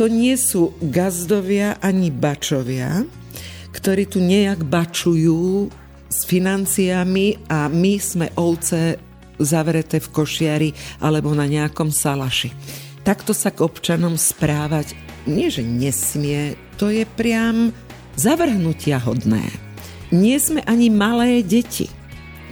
to nie sú gazdovia ani bačovia, ktorí tu nejak bačujú s financiami a my sme ovce zavreté v košiari alebo na nejakom salaši. Takto sa k občanom správať nie, že nesmie, to je priam zavrhnutia hodné. Nie sme ani malé deti,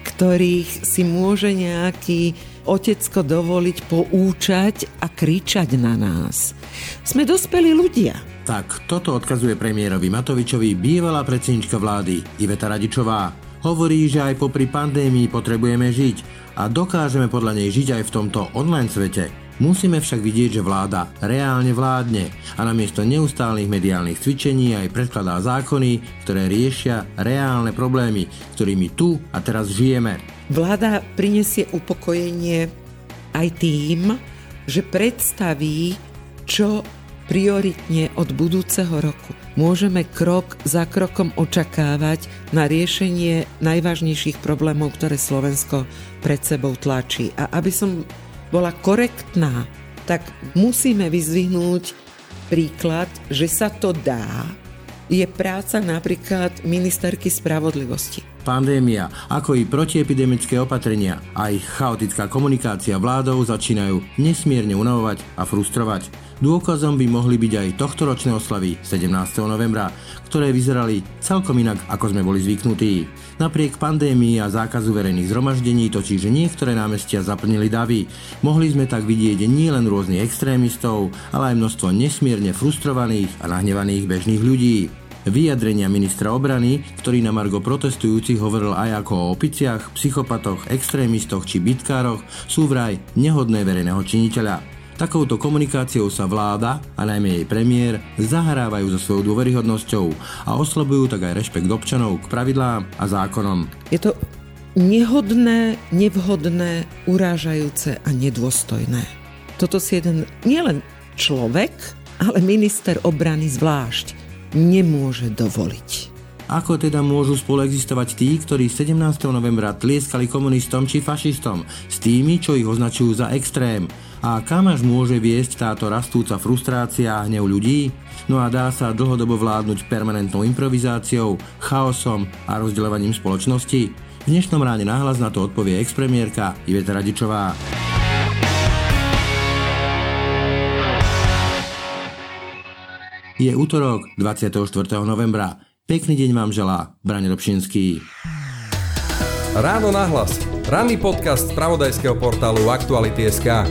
ktorých si môže nejaký otecko dovoliť poučať a kričať na nás. Sme dospelí ľudia. Tak, toto odkazuje premiérovi Matovičovi bývalá predsedníčka vlády Iveta Radičová. Hovorí, že aj popri pandémii potrebujeme žiť a dokážeme podľa nej žiť aj v tomto online svete. Musíme však vidieť, že vláda reálne vládne a namiesto neustálnych mediálnych cvičení aj predkladá zákony, ktoré riešia reálne problémy, ktorými tu a teraz žijeme. Vláda prinesie upokojenie aj tým, že predstaví, čo prioritne od budúceho roku môžeme krok za krokom očakávať na riešenie najvážnejších problémov, ktoré Slovensko pred sebou tlačí. A aby som bola korektná, tak musíme vyzdvihnúť príklad, že sa to dá, je práca napríklad ministerky spravodlivosti. Pandémia, ako i protiepidemické opatrenia a ich chaotická komunikácia vládou začínajú nesmierne unavovať a frustrovať. Dôkazom by mohli byť aj tohtoročné oslavy 17. novembra, ktoré vyzerali celkom inak, ako sme boli zvyknutí. Napriek pandémii a zákazu verejných zhromaždení totiž niektoré námestia zaplnili davy. Mohli sme tak vidieť nielen rôznych extrémistov, ale aj množstvo nesmierne frustrovaných a nahnevaných bežných ľudí. Vyjadrenia ministra obrany, ktorý na margo protestujúcich hovoril aj ako o opiciach, psychopatoch, extrémistoch či bitkároch, sú vraj nehodné verejného činiteľa. Takouto komunikáciou sa vláda, a najmä jej premiér, zahrávajú so svojou dôveryhodnosťou a oslabujú tak aj rešpekt občanov k pravidlám a zákonom. Je to nehodné, nevhodné, urážajúce a nedôstojné. Toto si jeden nielen človek, ale minister obrany zvlášť nemôže dovoliť. Ako teda môžu spolu existovať tí, ktorí 17. novembra tlieskali komunistom či fašistom, s tými, čo ich označujú za extrém? A kam až môže viesť táto rastúca frustrácia a hnev ľudí? No a dá sa dlhodobo vládnuť permanentnou improvizáciou, chaosom a rozdeľovaním spoločnosti? V dnešnom Ráne nahlas na to odpovie expremiérka Iveta Radičová. Je utorok 24. novembra. Pekný deň vám želá Braňo Dobšinský. Ráno nahlas. Ranný podcast z spravodajského portálu Aktuality.sk.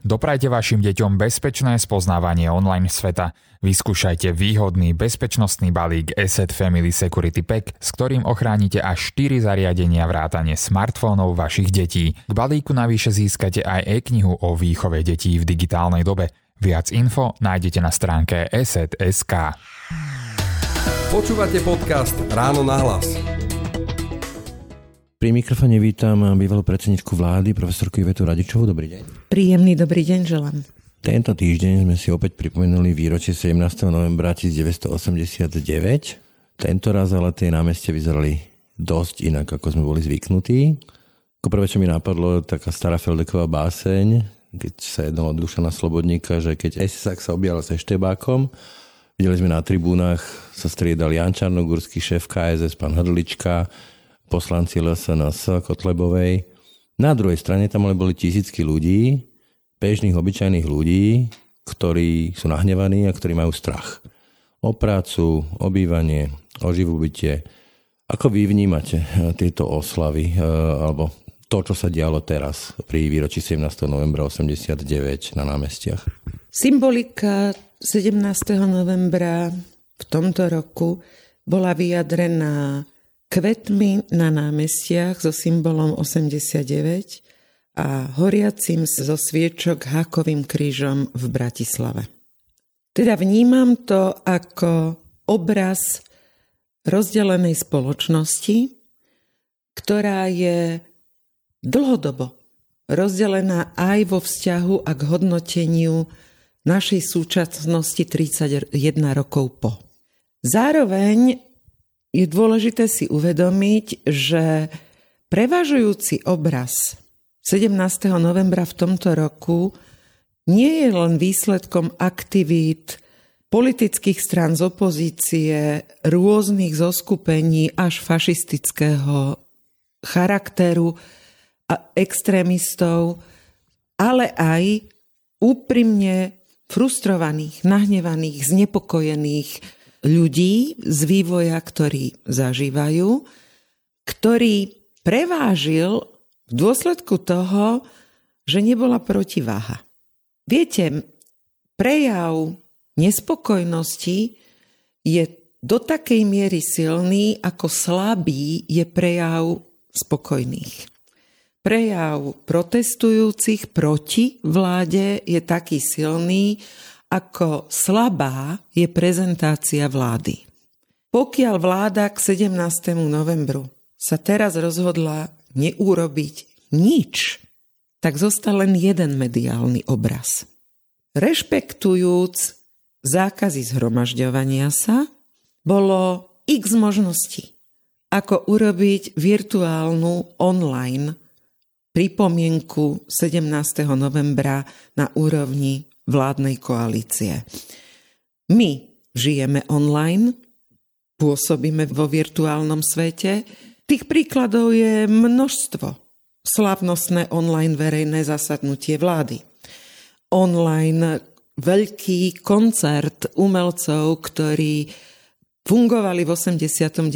Doprajte vašim deťom bezpečné spoznávanie online sveta. Vyskúšajte výhodný bezpečnostný balík Asset Family Security Pack, s ktorým ochránite až 4 zariadenia vrátane smartfónov vašich detí. K balíku navyše získate aj e-knihu o výchove detí v digitálnej dobe. Viac info nájdete na stránke ESET.SK. Počúvate podcast Ráno nahlas. Pri mikrofóne vítam bývalú predsedničku vlády, profesorku Ivetu Radičovú. Dobrý deň. Príjemný dobrý deň želám. Tento týždeň sme si opäť pripomenuli výročie 17. novembra 1989. Tentoraz ale tie námestia vyzerali dosť inak, ako sme boli zvyknutí. Ako prvé, čo mi napadlo, taká stará Feldeková báseň, keď sa jednalo od Dušana Slobodníka, že keď SSák sa objal s Eštebákom, videli sme na tribúnach, sa striedal Ján Čarnogurský, šéf KSS, pán Hrdlička, poslanci LSNS, Kotlebovej. Na druhej strane tam ale boli tisícky ľudí, bežných, obyčajných ľudí, ktorí sú nahnevaní a ktorí majú strach. O prácu, o bývanie, o živobytie. Ako vy vnímate tieto oslavy, alebo to, čo sa dialo teraz pri výročí 17. novembra 89 na námestiach? Symbolika 17. novembra v tomto roku bola vyjadrená kvetmi na námestiach so symbolom 89 a horiacim zo sviečok hákovým krížom v Bratislave. Teda vnímam to ako obraz rozdelenej spoločnosti, ktorá je dlhodobo rozdelená aj vo vzťahu a k hodnoteniu našej súčasnosti 31 rokov po. Zároveň je dôležité si uvedomiť, že prevažujúci obraz 17. novembra v tomto roku nie je len výsledkom aktivít politických strán z opozície, rôznych zoskupení až fašistického charakteru a extrémistov, ale aj úprimne frustrovaných, nahnevaných, znepokojených ľudí z vývoja, ktorí zažívajú, ktorý prevážil v dôsledku toho, že nebola protiváha. Viete, prejav nespokojnosti je do takej miery silný, ako slabý je prejav spokojných. Prejav protestujúcich proti vláde je taký silný, ako slabá je prezentácia vlády. Pokiaľ vláda k 17. novembru sa teraz rozhodla neurobiť nič, tak zostal len jeden mediálny obraz. Rešpektujúc zákazy zhromažďovania sa, bolo x možností, ako urobiť virtuálnu online pripomienku 17. novembra na úrovni vládnej koalície. My žijeme online, pôsobíme vo virtuálnom svete. Tých príkladov je množstvo. Slávnostné online verejné zasadnutie vlády. Online veľký koncert umelcov, ktorí fungovali v 89.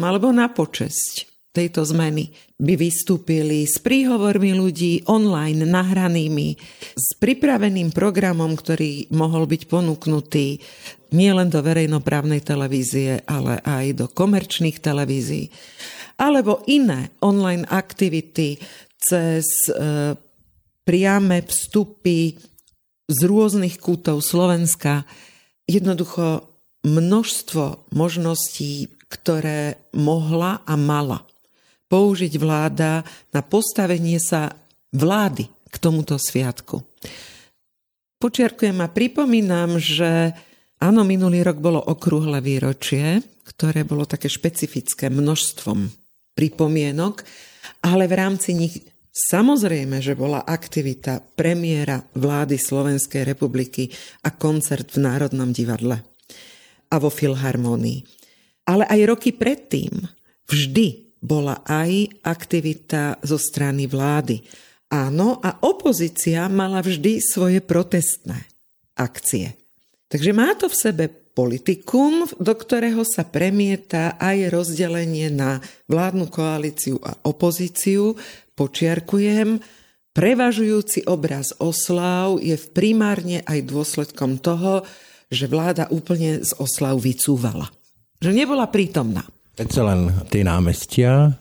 alebo na počesť tejto zmeny, by vystúpili s príhovormi ľudí online nahranými, s pripraveným programom, ktorý mohol byť ponúknutý nielen do verejnoprávnej televízie, ale aj do komerčných televízií. Alebo iné online aktivity cez priame vstupy z rôznych kútov Slovenska. Jednoducho množstvo možností, ktoré mohla a mala použiť vláda na postavenie sa vlády k tomuto sviatku. Počiarkujem a pripomínam, že áno, minulý rok bolo okrúhle výročie, ktoré bolo také špecifické množstvom pripomienok, ale v rámci nich samozrejme, že bola aktivita premiéra vlády Slovenskej republiky a koncert v Národnom divadle a vo Filharmonii. Ale aj roky predtým vždy bola aj aktivita zo strany vlády. Áno, a opozícia mala vždy svoje protestné akcie. Takže má to v sebe politikum, do ktorého sa premieta aj rozdelenie na vládnu koalíciu a opozíciu. Počiarkujem, prevažujúci obraz osláv je primárne aj dôsledkom toho, že vláda úplne z osláv vycúvala. Že nebola prítomná. Prečo len tie námestia,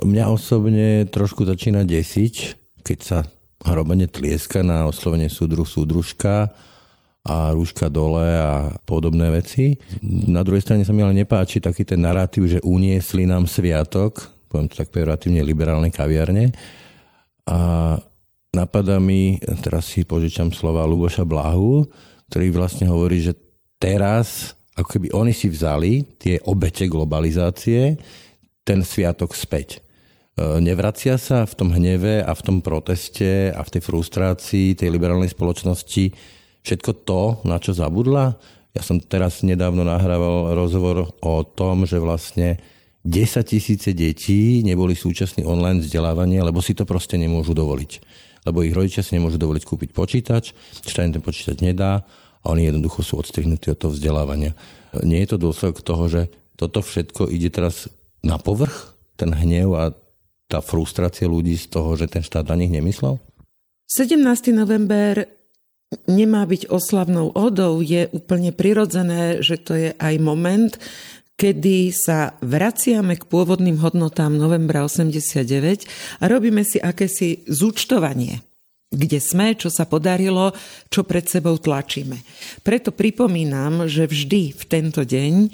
mňa osobne trošku začína desiť, keď sa hrobene tlieska na oslovenie súdruh, súdružka a rúška dole a podobné veci. Na druhej strane sa mi ale nepáči taký ten narátív, že uniesli nám sviatok, poviem to tak pejoratívne liberálne kaviarne. A napadá mi, teraz si požičam slova Luboša Blahu, ktorý vlastne hovorí, že teraz ako keby oni si vzali tie obete globalizácie, ten sviatok späť. Nevracia sa v tom hneve a v tom proteste a v tej frustrácii tej liberálnej spoločnosti všetko to, na čo zabudla. Ja som teraz nedávno nahrával rozhovor o tom, že vlastne 10 000 detí neboli súčasní online vzdelávanie, lebo si to proste nemôžu dovoliť. Lebo ich rodičia si nemôžu dovoliť kúpiť počítač, čo im ten počítač nedá, a oni jednoducho sú odstrihnutí od toho vzdelávania. Nie je to dôsledok toho, že toto všetko ide teraz na povrch? Ten hnev a tá frustrácia ľudí z toho, že ten štát na nich nemyslel? 17. november nemá byť oslavnou odou. Je úplne prirodzené, že to je aj moment, kedy sa vraciame k pôvodným hodnotám novembra 89 a robíme si akési zúčtovanie, kde sme, čo sa podarilo, čo pred sebou tlačíme. Preto pripomínam, že vždy v tento deň,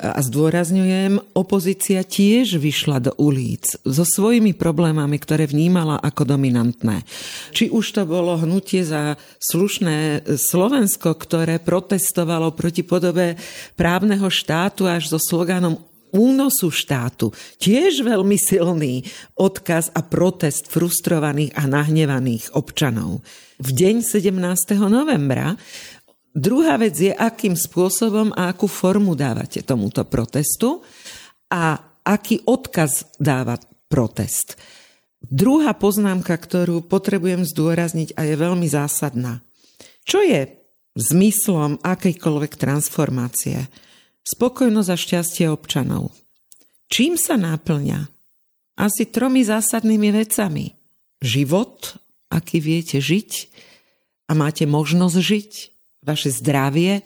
a zdôrazňujem, opozícia tiež vyšla do ulic so svojimi problémami, ktoré vnímala ako dominantné. Či už to bolo hnutie za slušné Slovensko, ktoré protestovalo proti podobe právneho štátu až so sloganom únosu štátu. Tiež veľmi silný odkaz a protest frustrovaných a nahnevaných občanov. V deň 17. novembra. Druhá vec je, akým spôsobom a akú formu dávate tomuto protestu a aký odkaz dáva protest. Druhá poznámka, ktorú potrebujem zdôrazniť a je veľmi zásadná. Čo je zmyslom akejkoľvek transformácie? Spokojnosť a šťastie občanov. Čím sa náplňa? Asi 3 zásadnými vecami. Život, aký viete žiť a máte možnosť žiť, vaše zdravie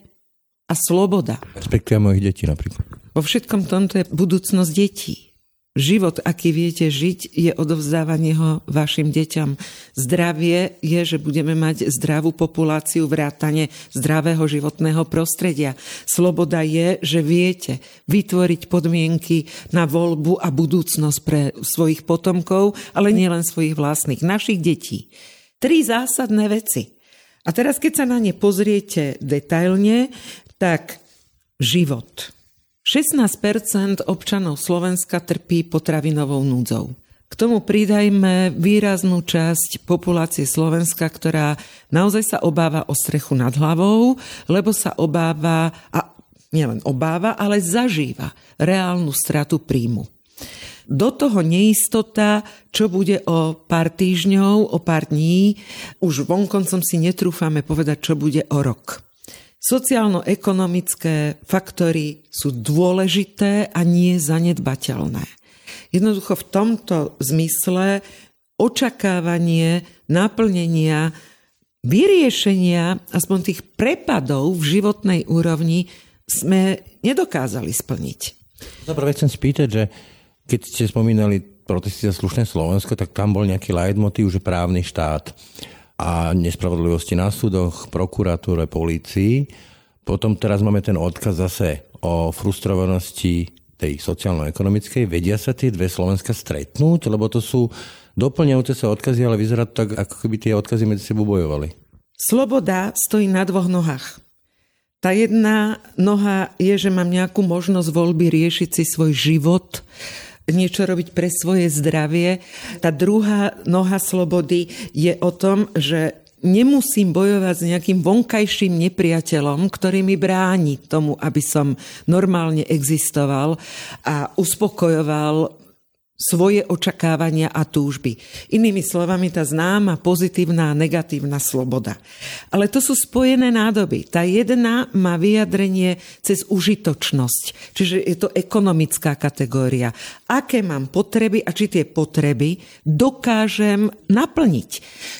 a sloboda. Perspektíva mojich detí napríklad. Vo všetkom tomto je budúcnosť detí. Život, aký viete žiť, je odovzdávanie ho vašim deťam. Zdravie je, že budeme mať zdravú populáciu, vrátane zdravého životného prostredia. Sloboda je, že viete vytvoriť podmienky na voľbu a budúcnosť pre svojich potomkov, ale nielen svojich vlastných, našich detí. 3 zásadné veci. A teraz, keď sa na ne pozriete detailne, tak život. 16% občanov Slovenska trpí potravinovou núdzou. K tomu pridajme výraznú časť populácie Slovenska, ktorá naozaj sa obáva o strechu nad hlavou, lebo sa obáva, a nielen obáva, ale zažíva reálnu stratu príjmu. Do toho neistota, čo bude o pár týždňov, o pár dní, už vonkoncom si netrúfame povedať, čo bude o rok. Sociálno-ekonomické faktory sú dôležité a nie zanedbateľné. Jednoducho v tomto zmysle očakávanie naplnenia, vyriešenia aspoň tých prepadov v životnej úrovni sme nedokázali splniť. Dobre, chcem spýtať, že keď ste spomínali protesty za slušné Slovensko, tak tam bol nejaký leitmotív, že právny štát a nespravodlivosti na súdoch, prokuratúre, polícii. Potom teraz máme ten odkaz zase o frustrovanosti tej sociálno-ekonomickej. Vedia sa tie dve Slovenska stretnúť? Lebo to sú doplňajúce sa odkazy, ale vyzerá to tak, ako keby tie odkazy medzi sebou bojovali. Sloboda stojí na 2 nohách. Tá jedna noha je, že mám nejakú možnosť voľby riešiť si svoj život, niečo robiť pre svoje zdravie. Tá druhá noha slobody je o tom, že nemusím bojovať s nejakým vonkajším nepriateľom, ktorý mi bráni tomu, aby som normálne existoval a uspokojoval svoje očakávania a túžby. Inými slovami, tá známa pozitívna a negatívna sloboda. Ale to sú spojené nádoby. Tá jedna má vyjadrenie cez užitočnosť, čiže je to ekonomická kategória. Aké mám potreby a či tie potreby dokážem naplniť.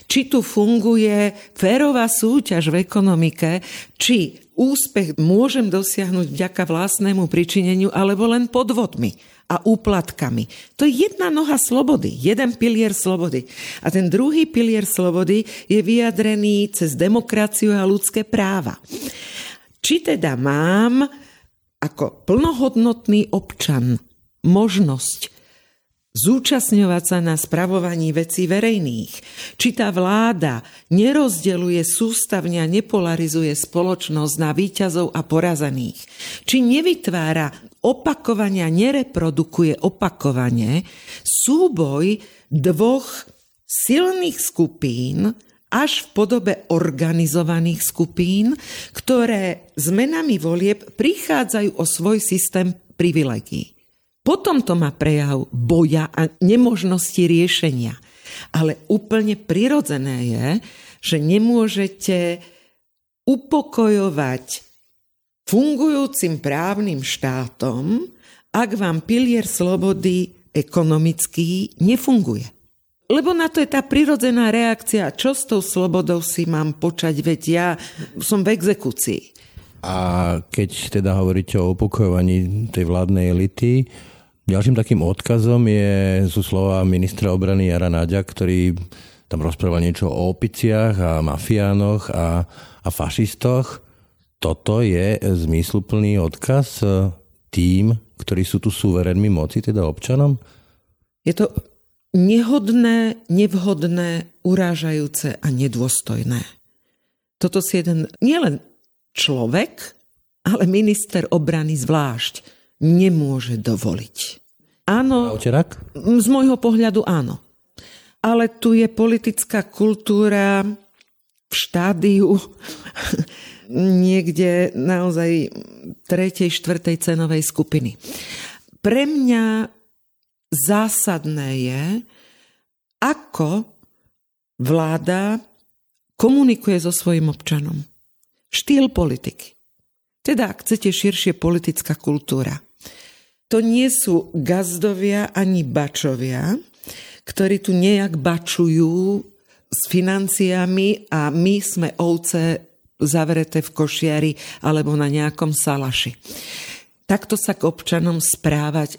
Či tu funguje férová súťaž v ekonomike, či úspech môžem dosiahnuť vďaka vlastnému pričineniu alebo len podvodmi a úplatkami. To je jedna noha slobody, jeden pilier slobody. A ten druhý pilier slobody je vyjadrený cez demokraciu a ľudské práva. Či teda mám ako plnohodnotný občan možnosť zúčastňovať sa na spravovaní vecí verejných. Či tá vláda nerozdeľuje sústavne a nepolarizuje spoločnosť na víťazov a porazených. Či nevytvára opakovania, nereprodukuje opakovanie súboj 2 silných skupín až v podobe organizovaných skupín, ktoré zmenami volieb prichádzajú o svoj systém privilegií. Potom to má prejav boja a nemožnosti riešenia. Ale úplne prirodzené je, že nemôžete upokojovať fungujúcim právnym štátom, ak vám pilier slobody ekonomický nefunguje. Lebo na to je tá prirodzená reakcia, čo s tou slobodou si mám počať, veď ja som v exekúcii. A keď teda hovoríte o upokojovaní tej vládnej elity, ďalším takým odkazom sú slova ministra obrany Jara Naďa, ktorý tam rozprával niečo o opiciach a mafiánoch a fašistoch. Toto je zmysluplný odkaz tým, ktorí sú tu suverénmi moci, teda občanom? Je to nehodné, nevhodné, urážajúce a nedôstojné. Toto si jeden nielen človek, ale minister obrany zvlášť nemôže dovoliť. Áno, z môjho pohľadu áno. Ale tu je politická kultúra v štádiu niekde naozaj 3. 4. cenovej skupiny. Pre mňa zásadné je, ako vláda komunikuje so svojím občanom. Štýl politiky. Teda, ak chcete, širšie politická kultúra. To nie sú gazdovia ani bačovia, ktorí tu nejak bačujú s financiami a my sme ovce zavreté v košiari alebo na nejakom salaši. Takto sa k občanom správať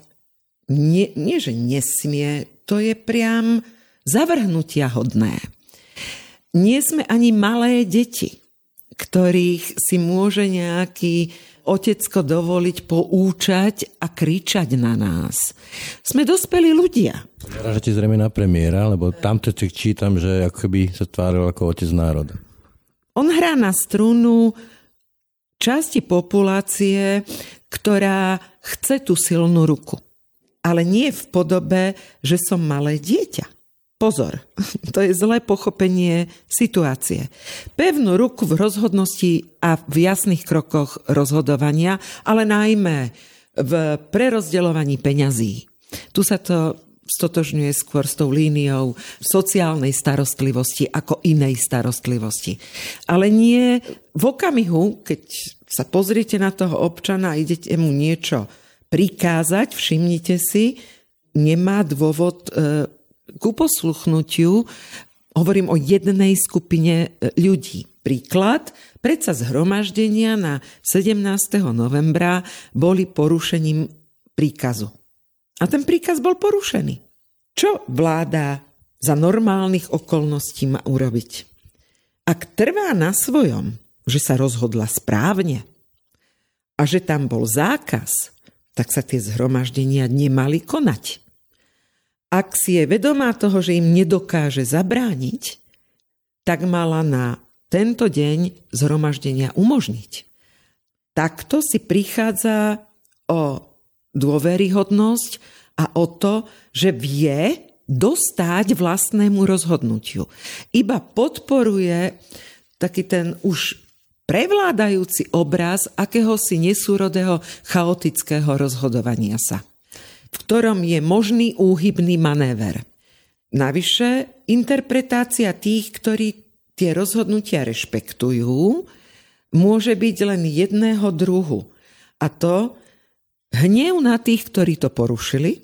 nie že nesmie, to je priam zavrhnutia hodné. Nie sme ani malé deti, ktorých si môže nejaký otecko dovoliť poučať a kričať na nás. Sme dospelí ľudia. Narážate zrejme na premiéra, lebo tamto čítam, že akoby sa tváril ako otec národa. On hrá na strunu časti populácie, ktorá chce tú silnú ruku. Ale nie v podobe, že som malé dieťa. Pozor, to je zlé pochopenie situácie. Pevnú ruku v rozhodnosti a v jasných krokoch rozhodovania, ale najmä v prerozdeľovaní peňazí. Tu sa to stotožňuje skôr s tou líniou sociálnej starostlivosti ako inej starostlivosti. Ale nie v okamihu, keď sa pozriete na toho občana a idete mu niečo prikázať, všimnite si, nemá dôvod ku posluchnutiu. Hovorím o jednej skupine ľudí. Príklad, predsa zhromaždenia na 17. novembra boli porušením príkazu. A ten príkaz bol porušený. Čo vláda za normálnych okolností má urobiť? Ak trvá na svojom, že sa rozhodla správne a že tam bol zákaz, tak sa tie zhromaždenia nemali konať. Ak si je vedomá toho, že im nedokáže zabrániť, tak mala na tento deň zhromaždenia umožniť. Takto si prichádza o dôveryhodnosť a o to, že vie dostať vlastnému rozhodnutiu. Iba podporuje taký ten už prevládajúci obraz akéhosi nesúrodého chaotického rozhodovania sa, v ktorom je možný úhybný manéver. Navyše, interpretácia tých, ktorí tie rozhodnutia rešpektujú, môže byť len jedného druhu. A to hnev na tých, ktorí to porušili,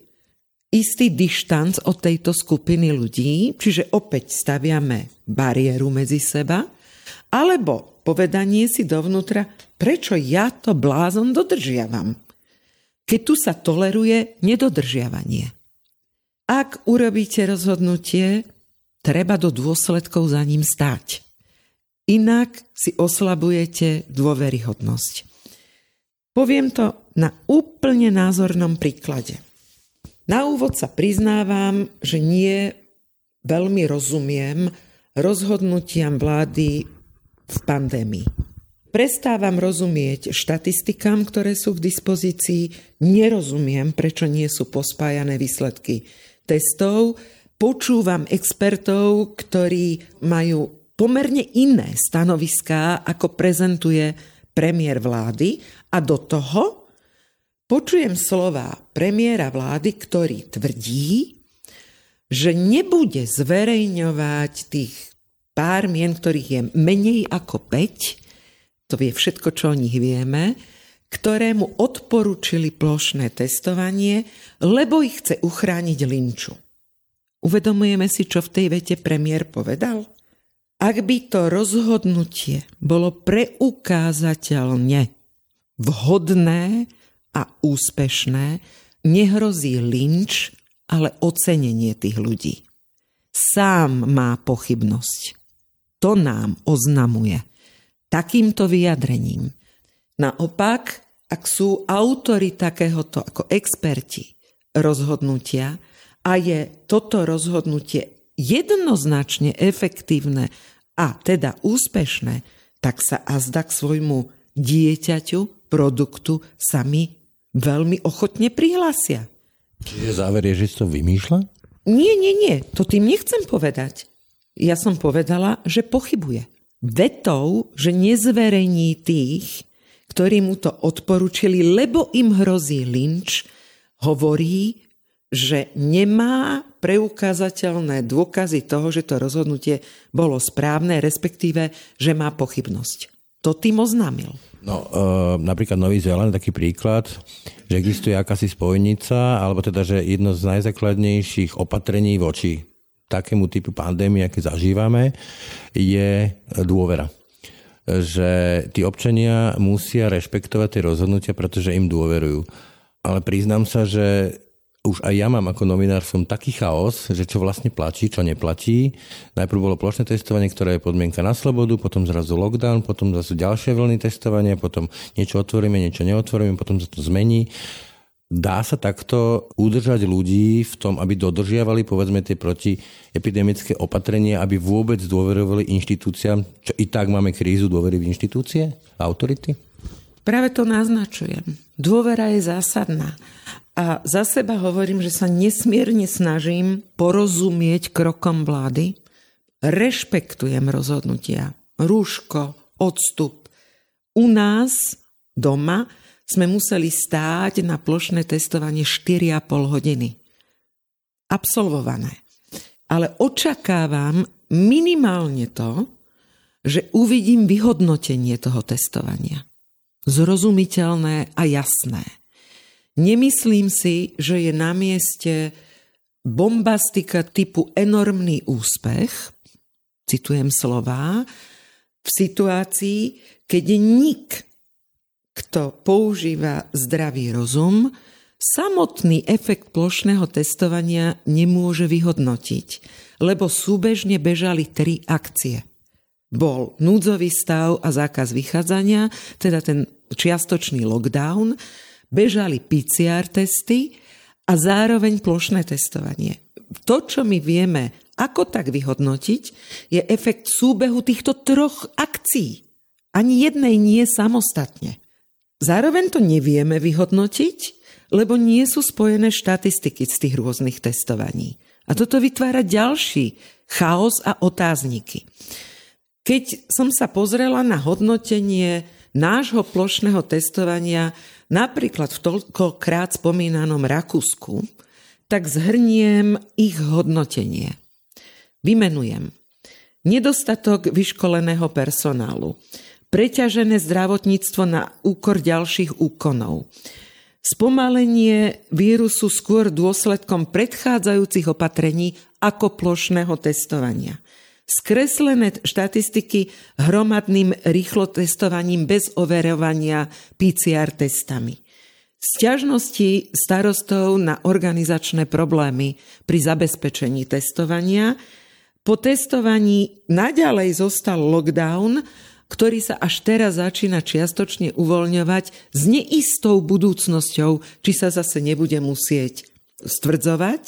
istý dištanc od tejto skupiny ľudí, čiže opäť staviame bariéru medzi seba, alebo povedanie si dovnútra, prečo ja to blázon dodržiavam, keď tu sa toleruje nedodržiavanie. Ak urobíte rozhodnutie, treba do dôsledkov za ním stáť. Inak si oslabujete dôveryhodnosť. Poviem to na úplne názornom príklade. Na úvod sa priznávam, že nie veľmi rozumiem rozhodnutiam vlády v pandémii. Prestávam rozumieť štatistikám, ktoré sú v dispozícii, nerozumiem, prečo nie sú pospájané výsledky testov, počúvam expertov, ktorí majú pomerne iné stanoviská, ako prezentuje premiér vlády a do toho počujem slová premiéra vlády, ktorý tvrdí, že nebude zverejňovať tých pár mien, ktorých je menej ako 5, to je všetko, čo o nich vieme, ktorému odporúčili plošné testovanie, lebo ich chce uchrániť linču. Uvedomujeme si, čo v tej vete premiér povedal? Ak by to rozhodnutie bolo preukázateľne vhodné a úspešné, nehrozí linč, ale ocenenie tých ľudí. Sám má pochybnosť. To nám oznamuje takýmto vyjadrením. Naopak, ak sú autori takéhoto ako experti rozhodnutia a je toto rozhodnutie jednoznačne efektívne a teda úspešné, tak sa azda k svojmu dieťaťu, produktu sami veľmi ochotne prihlásia. Čiže záver je, že si to vymýšľa? Nie. To tým nechcem povedať. Ja som povedala, že pochybuje. Vetou, že nezverejní tých, ktorí mu to odporúčili, lebo im hrozí lynč, hovorí, že nemá preukázateľné dôkazy toho, že to rozhodnutie bolo správne, respektíve, že má pochybnosť. To tým oznámil. No, napríklad Nový Zéland, taký príklad, že existuje akási spojnica, alebo teda, že jedno z najzákladnejších opatrení voči takému typu pandémie, aké zažívame, je dôvera. Že tí občania musia rešpektovať tie rozhodnutia, pretože im dôverujú. Ale priznám sa, že už aj ja mám ako novinár som taký chaos, že čo vlastne platí, čo neplatí. Najprv bolo plošné testovanie, ktoré je podmienka na slobodu, potom zrazu lockdown, potom zrazu ďalšie vlny testovania, potom niečo otvoríme, niečo neotvoríme, potom sa to zmení. Dá sa takto udržať ľudí v tom, aby dodržiavali, povedzme, tie protiepidemické opatrenia, aby vôbec dôverovali inštitúciám, čo i tak máme krízu dôvery v inštitúcie, autority? Práve to naznačujem. Dôvera je zásadná. A za seba hovorím, že sa nesmierne snažím porozumieť krokom vlády. Rešpektujem rozhodnutia. Rúško, odstup. U nás doma sme museli stáť na plošné testovanie 4,5 hodiny. Absolvované. Ale očakávam minimálne to, že uvidím vyhodnotenie toho testovania. Zrozumiteľné a jasné. Nemyslím si, že je na mieste bombastika typu enormný úspech, citujem slová, v situácii, keď nik, kto používa zdravý rozum, samotný efekt plošného testovania nemôže vyhodnotiť, lebo súbežne bežali 3 akcie. Bol núdzový stav a zákaz vychádzania, teda ten čiastočný lockdown, bežali PCR testy a zároveň plošné testovanie. To, čo my vieme, ako tak vyhodnotiť, je efekt súbehu týchto 3 akcií. Ani jednej nie samostatne. Zároveň to nevieme vyhodnotiť, lebo nie sú spojené štatistiky z tých rôznych testovaní. A toto vytvára ďalší chaos a otázniky. Keď som sa pozrela na hodnotenie nášho plošného testovania napríklad v toľkokrát spomínanom Rakúsku, tak zhrniem ich hodnotenie. Vymenujem nedostatok vyškoleného personálu, preťažené zdravotníctvo na úkor ďalších úkonov, spomalenie vírusu skôr dôsledkom predchádzajúcich opatrení ako plošného testovania, skreslené štatistiky hromadným rýchlotestovaním bez overovania PCR testami, sťažnosti starostov na organizačné problémy pri zabezpečení testovania. Po testovaní naďalej zostal lockdown, ktorý sa až teraz začína čiastočne uvoľňovať s neistou budúcnosťou, či sa zase nebude musieť stvrdzovať.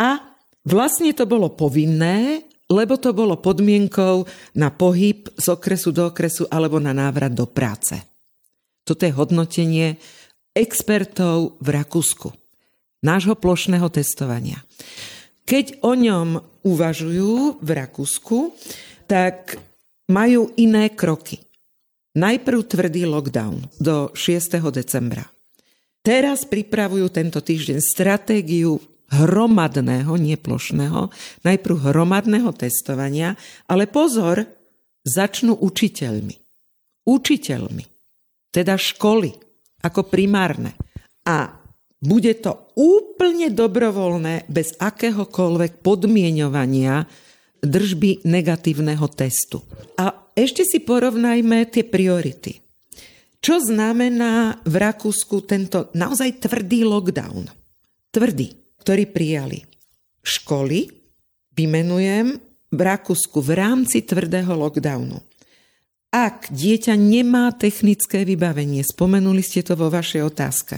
A vlastne to bolo povinné, lebo to bolo podmienkou na pohyb z okresu do okresu alebo na návrat do práce. Toto je hodnotenie expertov v Rakúsku, nášho plošného testovania. Keď o ňom uvažujú v Rakúsku, tak majú iné kroky. Najprv tvrdý lockdown do 6. decembra. Teraz pripravujú tento týždeň stratégiu hromadného, nie plošného, najprv hromadného testovania, ale pozor, začnú učiteľmi. Učiteľmi, teda školy, ako primárne. A bude to úplne dobrovoľné, bez akéhokoľvek podmieňovania držby negatívneho testu. A ešte si porovnajme tie priority. Čo znamená v Rakúsku tento naozaj tvrdý lockdown? Tvrdý, ktorí prijali školy, vymenujem, v Rakúsku v rámci tvrdého lockdownu. Ak dieťa nemá technické vybavenie, spomenuli ste to vo vašej otázke,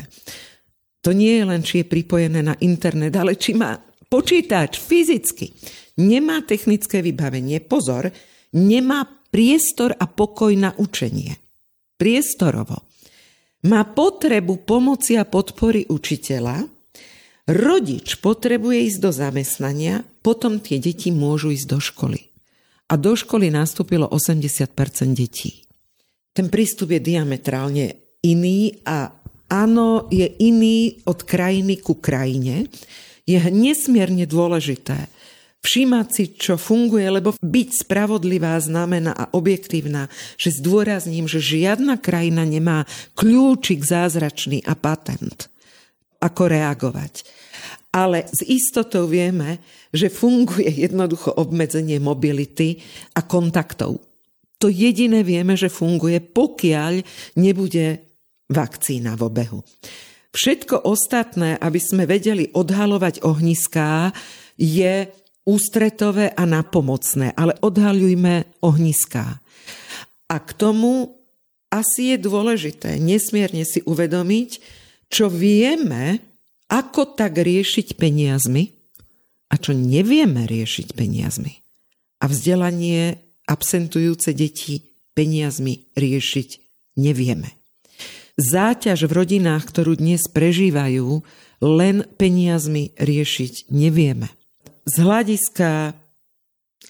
to nie je len, či je pripojené na internet, ale či má počítač fyzicky. Nemá technické vybavenie, pozor, nemá priestor a pokoj na učenie. Priestorovo. má potrebu pomoci a podpory učiteľa, rodič potrebuje ísť do zamestnania, potom tie deti môžu ísť do školy. A do školy nastúpilo 80% detí. Ten prístup je diametrálne iný a áno, je iný od krajiny ku krajine. Je nesmierne dôležité všímať si, čo funguje, lebo byť spravodlivá znamená a objektívna, že zdôrazním, že žiadna krajina nemá kľúčik zázračný a patent, ako reagovať. Ale s istotou vieme, že funguje jednoducho obmedzenie mobility a kontaktov. To jediné vieme, že funguje, pokiaľ nebude vakcína v obehu. Všetko ostatné, aby sme vedeli odhalovať ohniská, je ústretové a napomocné, ale odhaľujme ohniská. A k tomu asi je dôležité nesmierne si uvedomiť, čo vieme, ako tak riešiť peniazmi a čo nevieme riešiť peniazmi. A vzdelanie absentujúce deti peniazmi riešiť nevieme. Záťaž v rodinách, ktorú dnes prežívajú, len peniazmi riešiť nevieme. Z hľadiska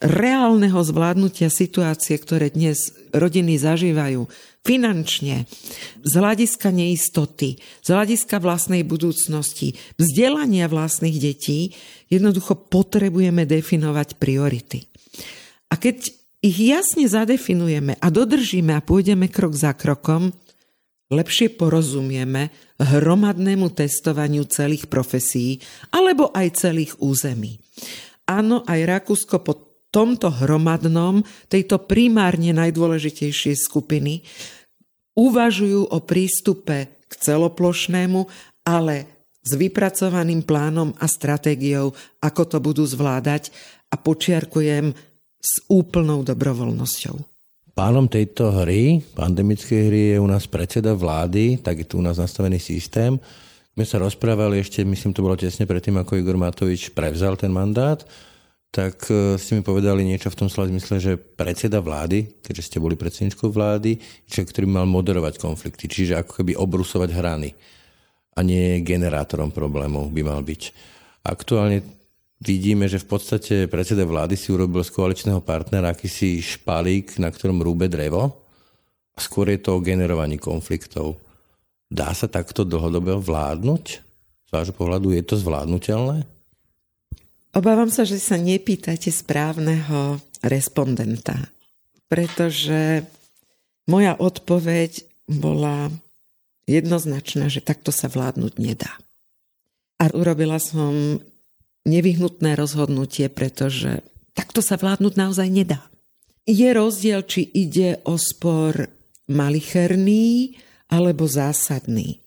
reálneho zvládnutia situácie, ktoré dnes rodiny zažívajú finančne, z hľadiska neistoty, z hľadiska vlastnej budúcnosti, vzdelania vlastných detí, jednoducho potrebujeme definovať priority. A keď ich jasne zadefinujeme a dodržíme a pôjdeme krok za krokom, lepšie porozumieme hromadnému testovaniu celých profesií alebo aj celých území. Áno, aj Rakúsko po tomto hromadnom, tejto primárne najdôležitejšej skupiny, uvažujú o prístupe k celoplošnému, ale s vypracovaným plánom a stratégiou, ako to budú zvládať, a počiarkujem, s úplnou dobrovoľnosťou. Pánom tejto hry, pandemickej hry, je u nás predseda vlády, tak je tu u nás nastavený systém. My sa rozprávali ešte, myslím, to bolo tesne predtým, ako Igor Matovič prevzal ten mandát, tak ste mi povedali niečo v tom slova zmysle, že predseda vlády, keďže ste boli predsedničkou vlády, človek, ktorý mal moderovať konflikty, čiže ako keby obrusovať hrany a nie generátorom problémov by mal byť. Aktuálne vidíme, že v podstate predseda vlády si urobil z koaličného partnera akýsi špalík, na ktorom rúbe drevo. A skôr je to o generovaní konfliktov. Dá sa takto dlhodobo vládnuť? Z vášho pohľadu je to zvládnutelné? Obávam sa, že sa nepýtate správneho respondenta. Pretože moja odpoveď bola jednoznačná, že takto sa vládnuť nedá. A urobila som nevyhnutné rozhodnutie, pretože takto sa vládnuť naozaj nedá. Je rozdiel, či ide o spor malicherný alebo zásadný.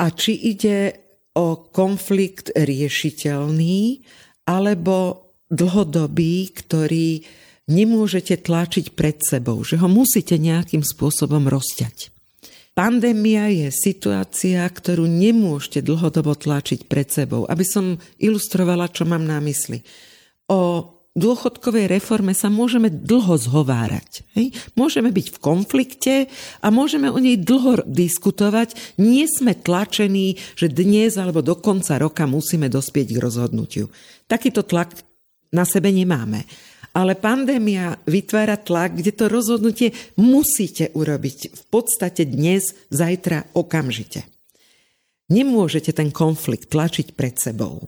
A či ide o konflikt riešiteľný alebo dlhodobý, ktorý nemôžete tlačiť pred sebou, že ho musíte nejakým spôsobom rozťať. Pandémia je situácia, ktorú nemôžete dlhodobo tlačiť pred sebou. Aby som ilustrovala, čo mám na mysli. O dôchodkovej reforme sa môžeme dlho zhovárať. Hej? Môžeme byť v konflikte a môžeme o nej dlho diskutovať. Nie sme tlačení, že dnes alebo do konca roka musíme dospieť k rozhodnutiu. Takýto tlak na sebe nemáme. Ale pandémia vytvára tlak, kde to rozhodnutie musíte urobiť v podstate dnes, zajtra, okamžite. Nemôžete ten konflikt tlačiť pred sebou.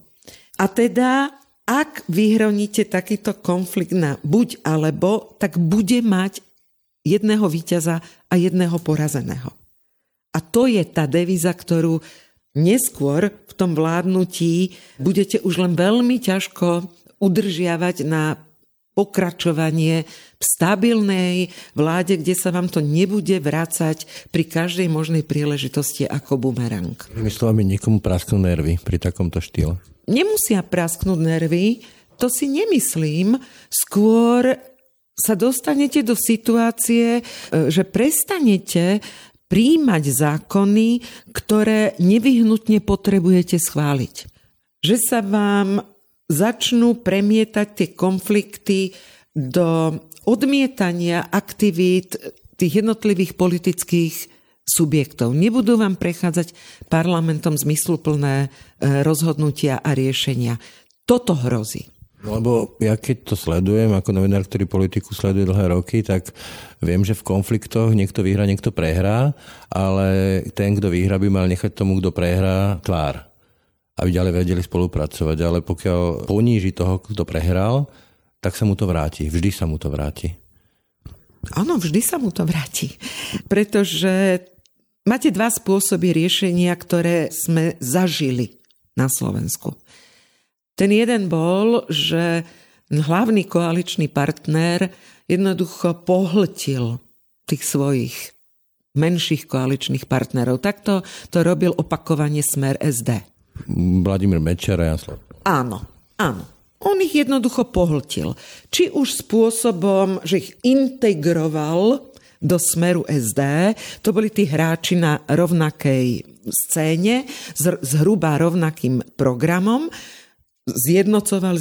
A teda, ak vyhroníte takýto konflikt na buď alebo, tak bude mať jedného víťaza a jedného porazeného. A to je tá devíza, ktorú neskôr v tom vládnutí budete už len veľmi ťažko udržiavať na pokračovanie v stabilnej vláde, kde sa vám to nebude vracať pri každej možnej príležitosti ako bumerang. Myslím, že niekomu prasknú nervy pri takomto štýle. Nemusia prasknúť nervy, to si nemyslím. Skôr sa dostanete do situácie, že prestanete prijímať zákony, ktoré nevyhnutne potrebujete schváliť. Že sa vám začnú premietať tie konflikty do odmietania aktivít tých jednotlivých politických subjektov. Nebudú vám prechádzať parlamentom zmysluplné rozhodnutia a riešenia. Toto hrozí. Lebo ja keď to sledujem, ako novinár, ktorý politiku sleduje dlhé roky, tak viem, že v konfliktoch niekto vyhrá, niekto prehrá, ale ten, kto vyhrá, by mal nechať tomu, kto prehrá, tvár. Aby ďalej vedeli spolupracovať. Ale pokiaľ poníži toho, kto prehral, tak sa mu to vráti. Vždy sa mu to vráti. Áno, vždy sa mu to vráti. Pretože máte dva spôsoby riešenia, ktoré sme zažili na Slovensku. Ten jeden bol, že hlavný koaličný partner jednoducho pohltil tých svojich menších koaličných partnerov. Takto to robil opakovane Smer SD. Vladimír Mečer a Jaslo. Áno, áno. On ich jednoducho pohltil. Či už spôsobom, že ich integroval do Smeru SD, to boli tí hráči na rovnakej scéne, zhruba rovnakým programom, zjednocoval,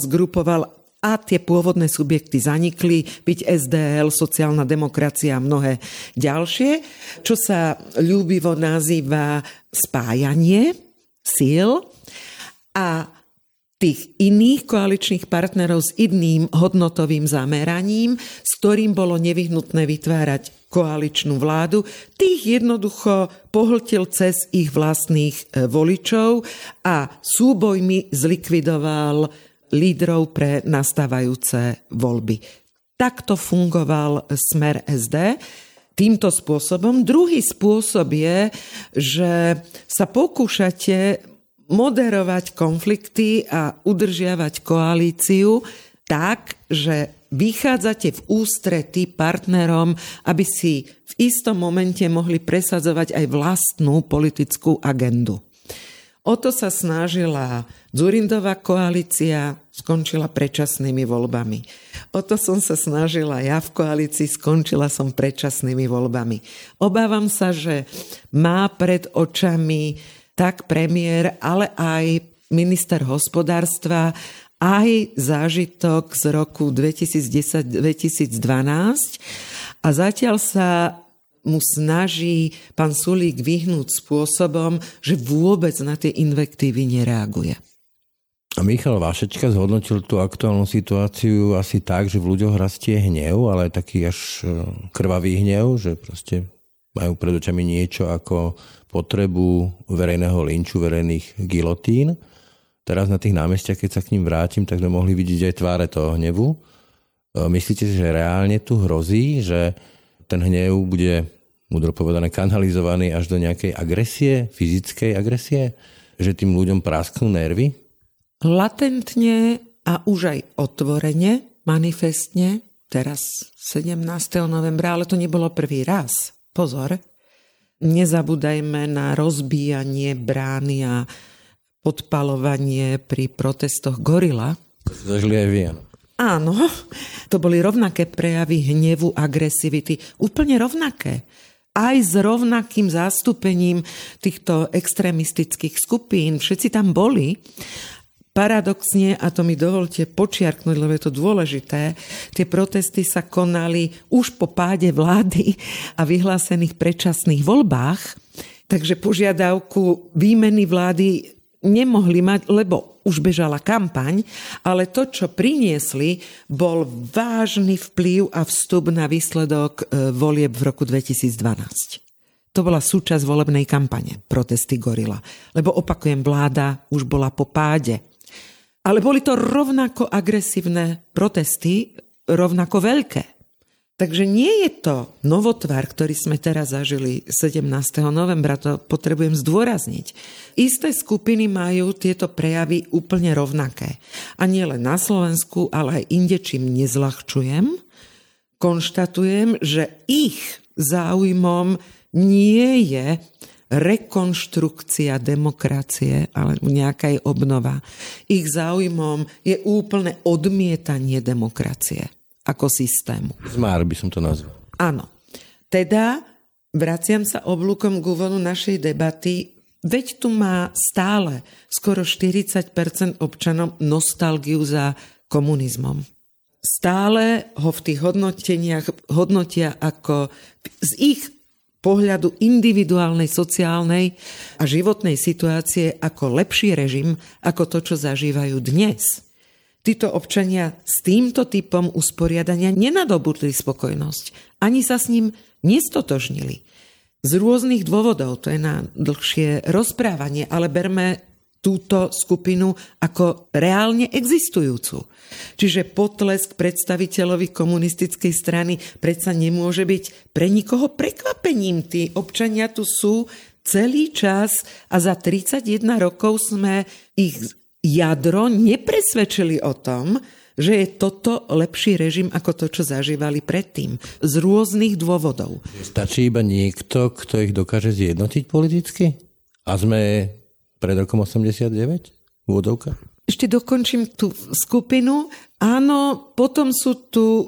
zgrupoval a tie pôvodné subjekty zanikli, byť SDL, sociálna demokracia a mnohé ďalšie, čo sa ľúbivo nazýva spájanie síl, a tých iných koaličných partnerov s iným hodnotovým zameraním, s ktorým bolo nevyhnutné vytvárať koaličnú vládu, tých jednoducho pohltil cez ich vlastných voličov a súbojmi zlikvidoval lídrov pre nastávajúce voľby. Takto fungoval Smer SD týmto spôsobom. Druhý spôsob je, že sa pokúšate moderovať konflikty a udržiavať koalíciu tak, že vychádzate v ústrety partnerom, aby si v istom momente mohli presadzovať aj vlastnú politickú agendu. O to sa snažila Dzurindová koalícia, skončila predčasnými voľbami. O to som sa snažila ja v koalícii, skončila som predčasnými voľbami. Obávam sa, že má pred očami tak premiér, ale aj minister hospodárstva, aj zážitok z roku 2010-2012, a zatiaľ sa mu snaží pán Sulík vyhnúť spôsobom, že vôbec na tie invektívy nereaguje. A Michal Vašečka zhodnotil tú aktuálnu situáciu asi tak, že v ľuďoch rastie hnev, ale taký až krvavý hnev, že proste majú pred očami niečo ako potrebu verejného linču, verejných gilotín. Teraz na tých námestiach, keď sa k ním vrátim, tak sme mohli vidieť aj tváre toho hnevu. Myslíte, že reálne tu hrozí, že ten hnev bude, múdro povedané, kanalizovaný až do nejakej agresie, fyzickej agresie? Že tým ľuďom prasknú nervy? Latentne a už aj otvorene, manifestne, teraz 17. novembra, ale to nebolo prvý raz. Pozor, nezabúdajme na rozbíjanie brány a podpalovanie pri protestoch gorila. Zažili aj vy, áno. Áno, to boli rovnaké prejavy hnevu, agresivity. Úplne rovnaké. Aj s rovnakým zastúpením týchto extrémistických skupín. Všetci tam boli. Paradoxne, a to mi dovolte počiarknúť, lebo je to dôležité, tie protesty sa konali už po páde vlády a vyhlásených predčasných voľbách. Takže požiadavku výmeny vlády nemohli mať, lebo už bežala kampaň, ale to, čo priniesli, bol vážny vplyv a vstup na výsledok volieb v roku 2012. To bola súčasť volebnej kampane, protesty gorila. Lebo opakujem, vláda už bola po páde. Ale boli to rovnako agresívne protesty, rovnako veľké. Takže nie je to novotvar, ktorý sme teraz zažili 17. novembra, to potrebujem zdôrazniť. Isté skupiny majú tieto prejavy úplne rovnaké. A nie len na Slovensku, ale aj inde, čím nezľahčujem, konštatujem, že ich záujmom nie je rekonštrukcia demokracie, ale nejaká obnova. Ich záujmom je úplne odmietanie demokracie ako systému. Zmár by som to nazval. Áno. Teda vraciam sa oblúkom k úvodu našej debaty. Veď tu má stále skoro 40% občanov nostalgiu za komunizmom. Stále ho v tých hodnoteniach hodnotia ako z ich pohľadu individuálnej, sociálnej a životnej situácie ako lepší režim, ako to, čo zažívajú dnes. Títo občania s týmto typom usporiadania nenadobudli spokojnosť, ani sa s ním nestotožnili. Z rôznych dôvodov, to je na dlhšie rozprávanie, ale berme túto skupinu ako reálne existujúcu. Čiže potlesk predstaviteľovi komunistickej strany predsa nemôže byť pre nikoho prekvapením. Tí občania tu sú celý čas a za 31 rokov sme ich jadro nepresvedčili o tom, že je toto lepší režim ako to, čo zažívali predtým. Z rôznych dôvodov. Stačí iba niekto, kto ich dokáže zjednotiť politicky? A sme pred rokom 89? Vodovka? Ešte dokončím tú skupinu. Áno, potom sú tu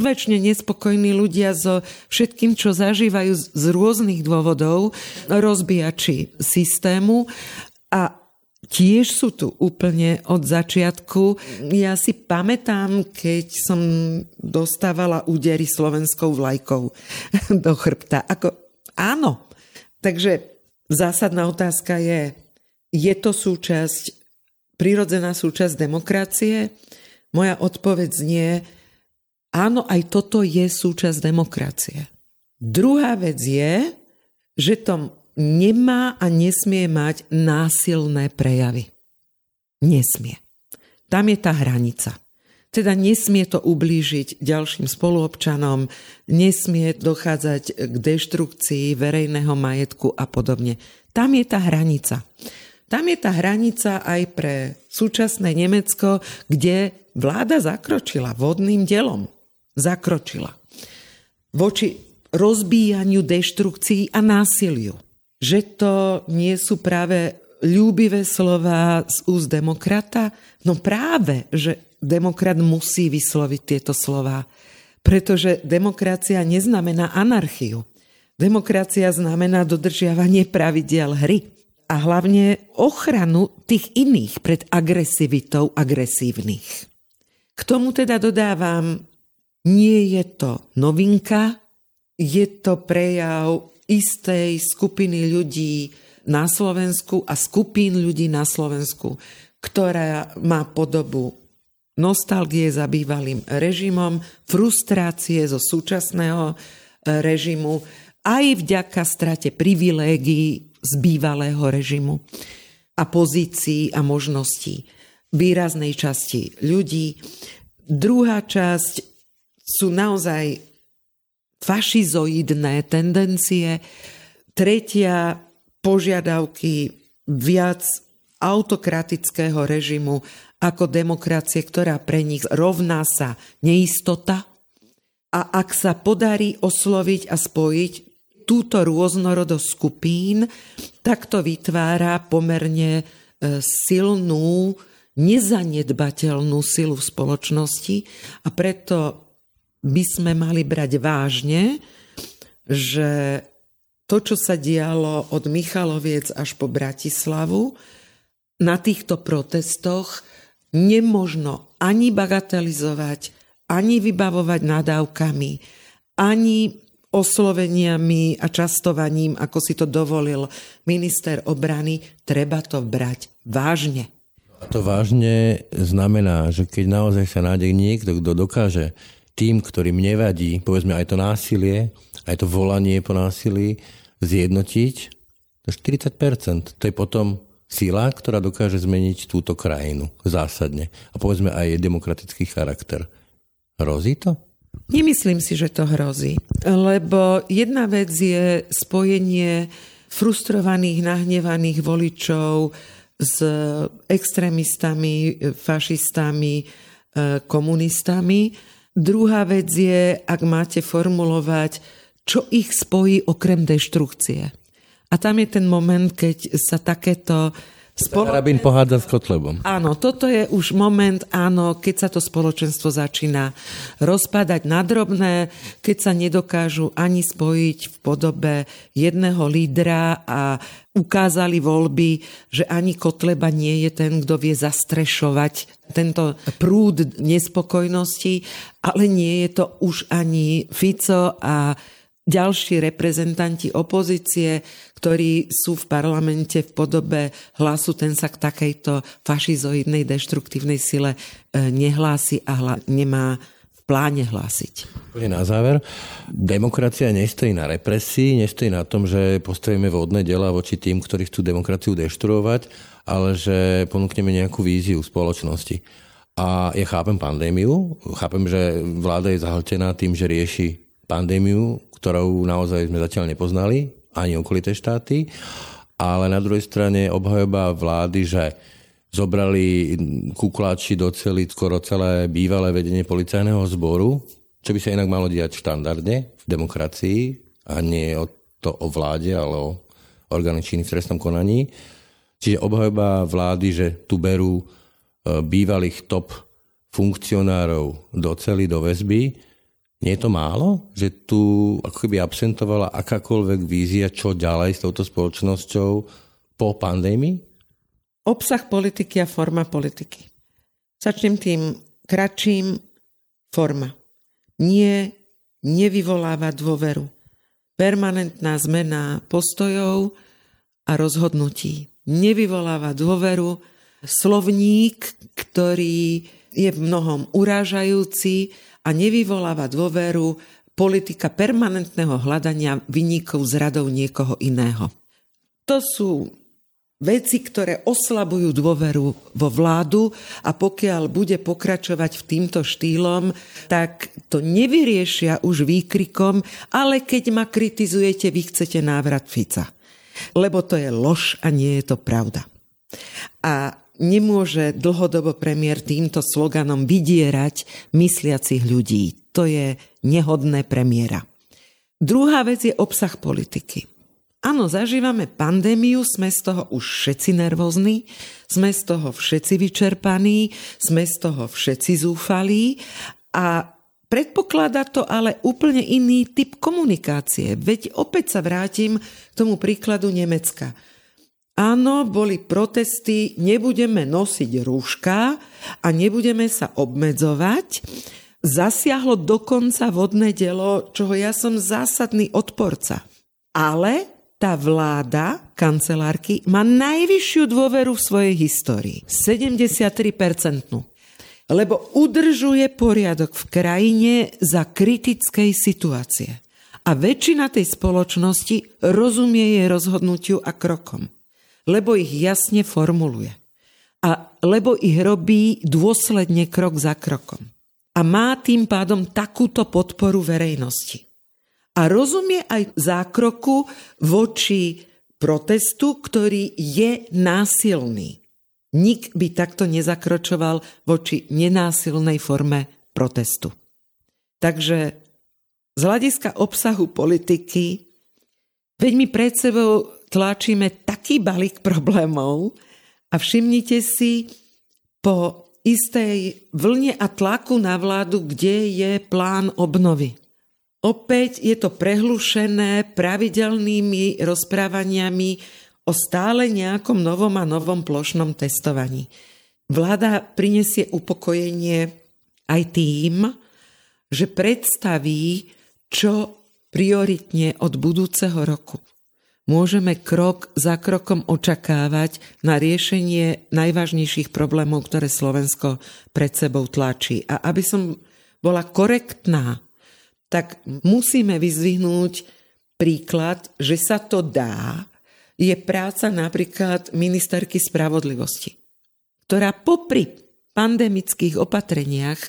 väčšine nespokojní ľudia so všetkým, čo zažívajú z rôznych dôvodov, rozbíjači systému a tiež sú tu úplne od začiatku. Ja si pamätám, keď som dostávala údery slovenskou vlajkou do chrbta. Áno. Takže zásadná otázka je to súčasť, prirodzená súčasť demokracie? Moja odpoveď znie, áno, aj toto je súčasť demokracie. Druhá vec je, že tom nemá a nesmie mať násilné prejavy. Nesmie. Tam je tá hranica. Teda nesmie to ublížiť ďalším spoluobčanom, nesmie dochádzať k deštrukcii verejného majetku a podobne. Tam je tá hranica. Tam je tá hranica aj pre súčasné Nemecko, kde vláda zakročila vodným dielom. Zakročila. Voči rozbíjaniu, deštrukcii a násiliu. Že to nie sú práve ľúbivé slova z úst demokrata? No práve, že demokrat musí vysloviť tieto slova, pretože demokracia neznamená anarchiu. Demokracia znamená dodržiavanie pravidiel hry a hlavne ochranu tých iných pred agresivitou agresívnych. K tomu teda dodávam, nie je to novinka, je to prejav istej skupiny ľudí na Slovensku a skupín ľudí na Slovensku, ktorá má podobu nostalgie za bývalým režimom, frustrácie zo súčasného režimu, aj vďaka strate privilégií z bývalého režimu a pozícií a možností výraznej časti ľudí. Druhá časť sú naozaj fašizoidné tendencie. Tretia, požiadavky viac autokratického režimu ako demokracie, ktorá pre nich rovná sa neistota. A ak sa podarí osloviť a spojiť túto rôznorodosť skupín, tak to vytvára pomerne silnú, nezanedbateľnú silu v spoločnosti a preto by sme mali brať vážne, že to, čo sa dialo od Michaloviec až po Bratislavu, na týchto protestoch nemožno ani bagatelizovať, ani vybavovať nadávkami, ani osloveniami a častovaním, ako si to dovolil minister obrany. Treba to brať vážne. A to vážne znamená, že keď naozaj sa nájde niekto, kto dokáže tým, ktorým nevadí, povedzme aj to násilie, aj to volanie po násilí, zjednotiť, to 40%. To je potom sila, ktorá dokáže zmeniť túto krajinu zásadne. A povedzme aj demokratický charakter. Hrozí to? Nemyslím si, že to hrozí. Lebo jedna vec je spojenie frustrovaných, nahnevaných voličov s extrémistami, fašistami, komunistami. Druhá vec je, ak máte formulovať, čo ich spojí okrem deštrukcie. A tam je ten moment, keď sa takéto Harabín pohádza s Kotlebom. Áno, toto je už moment, áno, keď sa to spoločenstvo začína rozpadať na drobné, keď sa nedokážu ani spojiť v podobe jedného lídra a ukázali voľby, že ani Kotleba nie je ten, kto vie zastrešovať tento prúd nespokojnosti, ale nie je to už ani Fico a ďalší reprezentanti opozície, ktorí sú v parlamente v podobe Hlasu, ten sa k takejto fašizoidnej deštruktívnej sile nehlási a nemá v pláne hlásiť. Na záver, demokracia nestojí na represii, nestojí na tom, že postavíme vodné diela voči tým, ktorí chcú demokraciu deštruovať, ale že ponúkneme nejakú víziu spoločnosti. A ja chápem pandémiu, chápem, že vláda je zahltená tým, že rieši pandémiu, ktorou naozaj sme zatiaľ nepoznali, ani okolité štáty, ale na druhej strane obhajoba vlády, že zobrali kukláči do celý, skoro celé bývalé vedenie policajného zboru, čo by sa inak malo diať štandardne v demokracii a nie o to o vláde, ale o orgáne činných v trestnom konaní. Čiže obhajoba vlády, že tu berú bývalých top funkcionárov do celý, do väzby. Nie je to málo, že tu ako keby absentovala akákoľvek vízia, čo ďalej s touto spoločnosťou po pandémii? Obsah politiky a forma politiky. Začnem tým kratším, forma. Nie, nevyvoláva dôveru. Permanentná zmena postojov a rozhodnutí. Nevyvoláva dôveru. Slovník, ktorý je v mnohom urážajúci, a nevyvoláva dôveru politika permanentného hľadania viníkov z radov niekoho iného. To sú veci, ktoré oslabujú dôveru vo vládu a pokiaľ bude pokračovať v týmto štýlom, tak to nevyriešia už výkrikom, ale keď ma kritizujete, vy chcete návrat Fica. Lebo to je lož a nie je to pravda. A nemôže dlhodobo premiér týmto sloganom vydierať mysliacich ľudí. To je nehodné premiéra. Druhá vec je obsah politiky. Áno, zažívame pandémiu, sme z toho už všetci nervózni, sme z toho všetci vyčerpaní, sme z toho všetci zúfalí a predpokladá to ale úplne iný typ komunikácie. Veď opäť sa vrátim k tomu príkladu Nemecka. Áno, boli protesty, nebudeme nosiť rúška a nebudeme sa obmedzovať. Zasiahlo dokonca vodné dielo, čoho ja som zásadný odporca. Ale tá vláda kancelárky má najvyššiu dôveru v svojej histórii. 73%. Lebo udržuje poriadok v krajine za kritickej situácie. A väčšina tej spoločnosti rozumie jej rozhodnutiu a krokom. Lebo ich jasne formuluje a lebo ich robí dôsledne krok za krokom. A má tým pádom takúto podporu verejnosti. A rozumie aj zákroku voči protestu, ktorý je násilný. Nik by takto nezakročoval voči nenásilnej forme protestu. Takže z hľadiska obsahu politiky, veď mi pred sebou tlačíme taký balík problémov a všimnite si po istej vlne a tlaku na vládu, kde je plán obnovy. Opäť je to prehlušené pravidelnými rozprávaniami o stále nejakom novom a novom plošnom testovaní. Vláda prinesie upokojenie aj tým, že predstaví, čo prioritne od budúceho roku môžeme krok za krokom očakávať na riešenie najvážnejších problémov, ktoré Slovensko pred sebou tlačí. A aby som bola korektná, tak musíme vyzdvihnúť príklad, že sa to dá, je práca napríklad ministerky spravodlivosti, ktorá popri pandemických opatreniach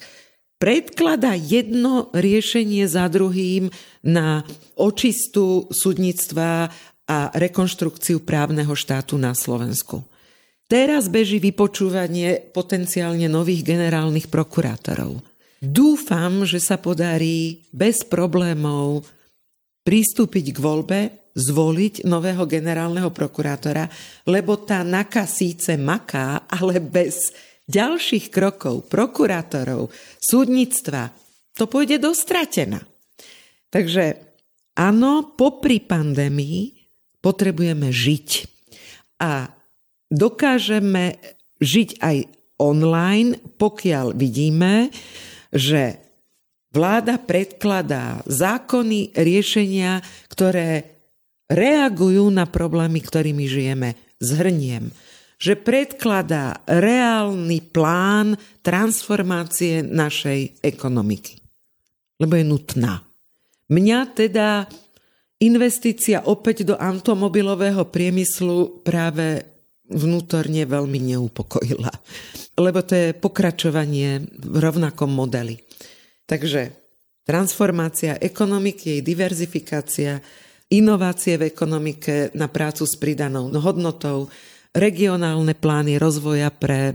predkladá jedno riešenie za druhým na očistu súdnictva a rekonštrukciu právneho štátu na Slovensku. Teraz beží vypočúvanie potenciálne nových generálnych prokurátorov. Dúfam, že sa podarí bez problémov pristúpiť k voľbe, zvoliť nového generálneho prokurátora, lebo tá naka síce maká, ale bez ďalších krokov prokurátorov, súdnictva, to pôjde dostratená. Takže áno, popri pandémii potrebujeme žiť a dokážeme žiť aj online, pokiaľ vidíme, že vláda predkladá zákony, riešenia, ktoré reagujú na problémy, ktorými žijeme. Zhrniem, že predkladá reálny plán transformácie našej ekonomiky, lebo je nutná. Mňa teda investícia opäť do automobilového priemyslu práve vnútorne veľmi neupokojila, lebo to je pokračovanie v rovnakom modeli. Takže transformácia ekonomiky, jej diverzifikácia, inovácie v ekonomike na prácu s pridanou hodnotou, regionálne plány rozvoja pre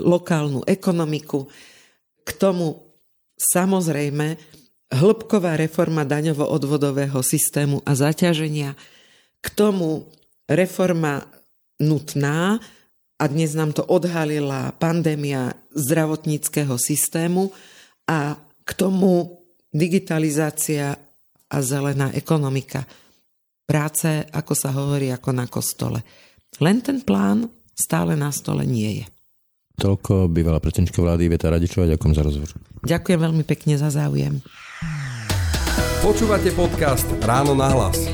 lokálnu ekonomiku. K tomu samozrejme hĺbková reforma daňovo-odvodového systému a zaťaženia. K tomu reforma nutná, a dnes nám to odhalila pandémia zdravotníckeho systému, a k tomu digitalizácia a zelená ekonomika. Práce, ako sa hovorí, ako na kostole. Len ten plán stále na stole nie je. Toľko bývalá predsednička vlády Iveta Radičová. Ďakujem za rozhovor. Ďakujem veľmi pekne za záujem. Počúvate podcast Ráno nahlas.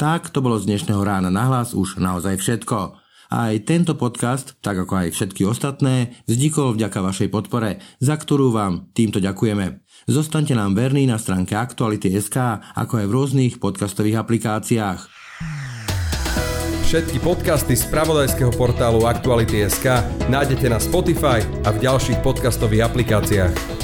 Tak, to bolo z dnešného Rána nahlas už naozaj všetko. Aj tento podcast, tak ako aj všetky ostatné, vznikol vďaka vašej podpore, za ktorú vám týmto ďakujeme. Zostaňte nám verní na stránke Aktuality.sk, ako aj v rôznych podcastových aplikáciách. Všetky podcasty z spravodajského portálu Aktuality.sk nájdete na Spotify a v ďalších podcastových aplikáciách.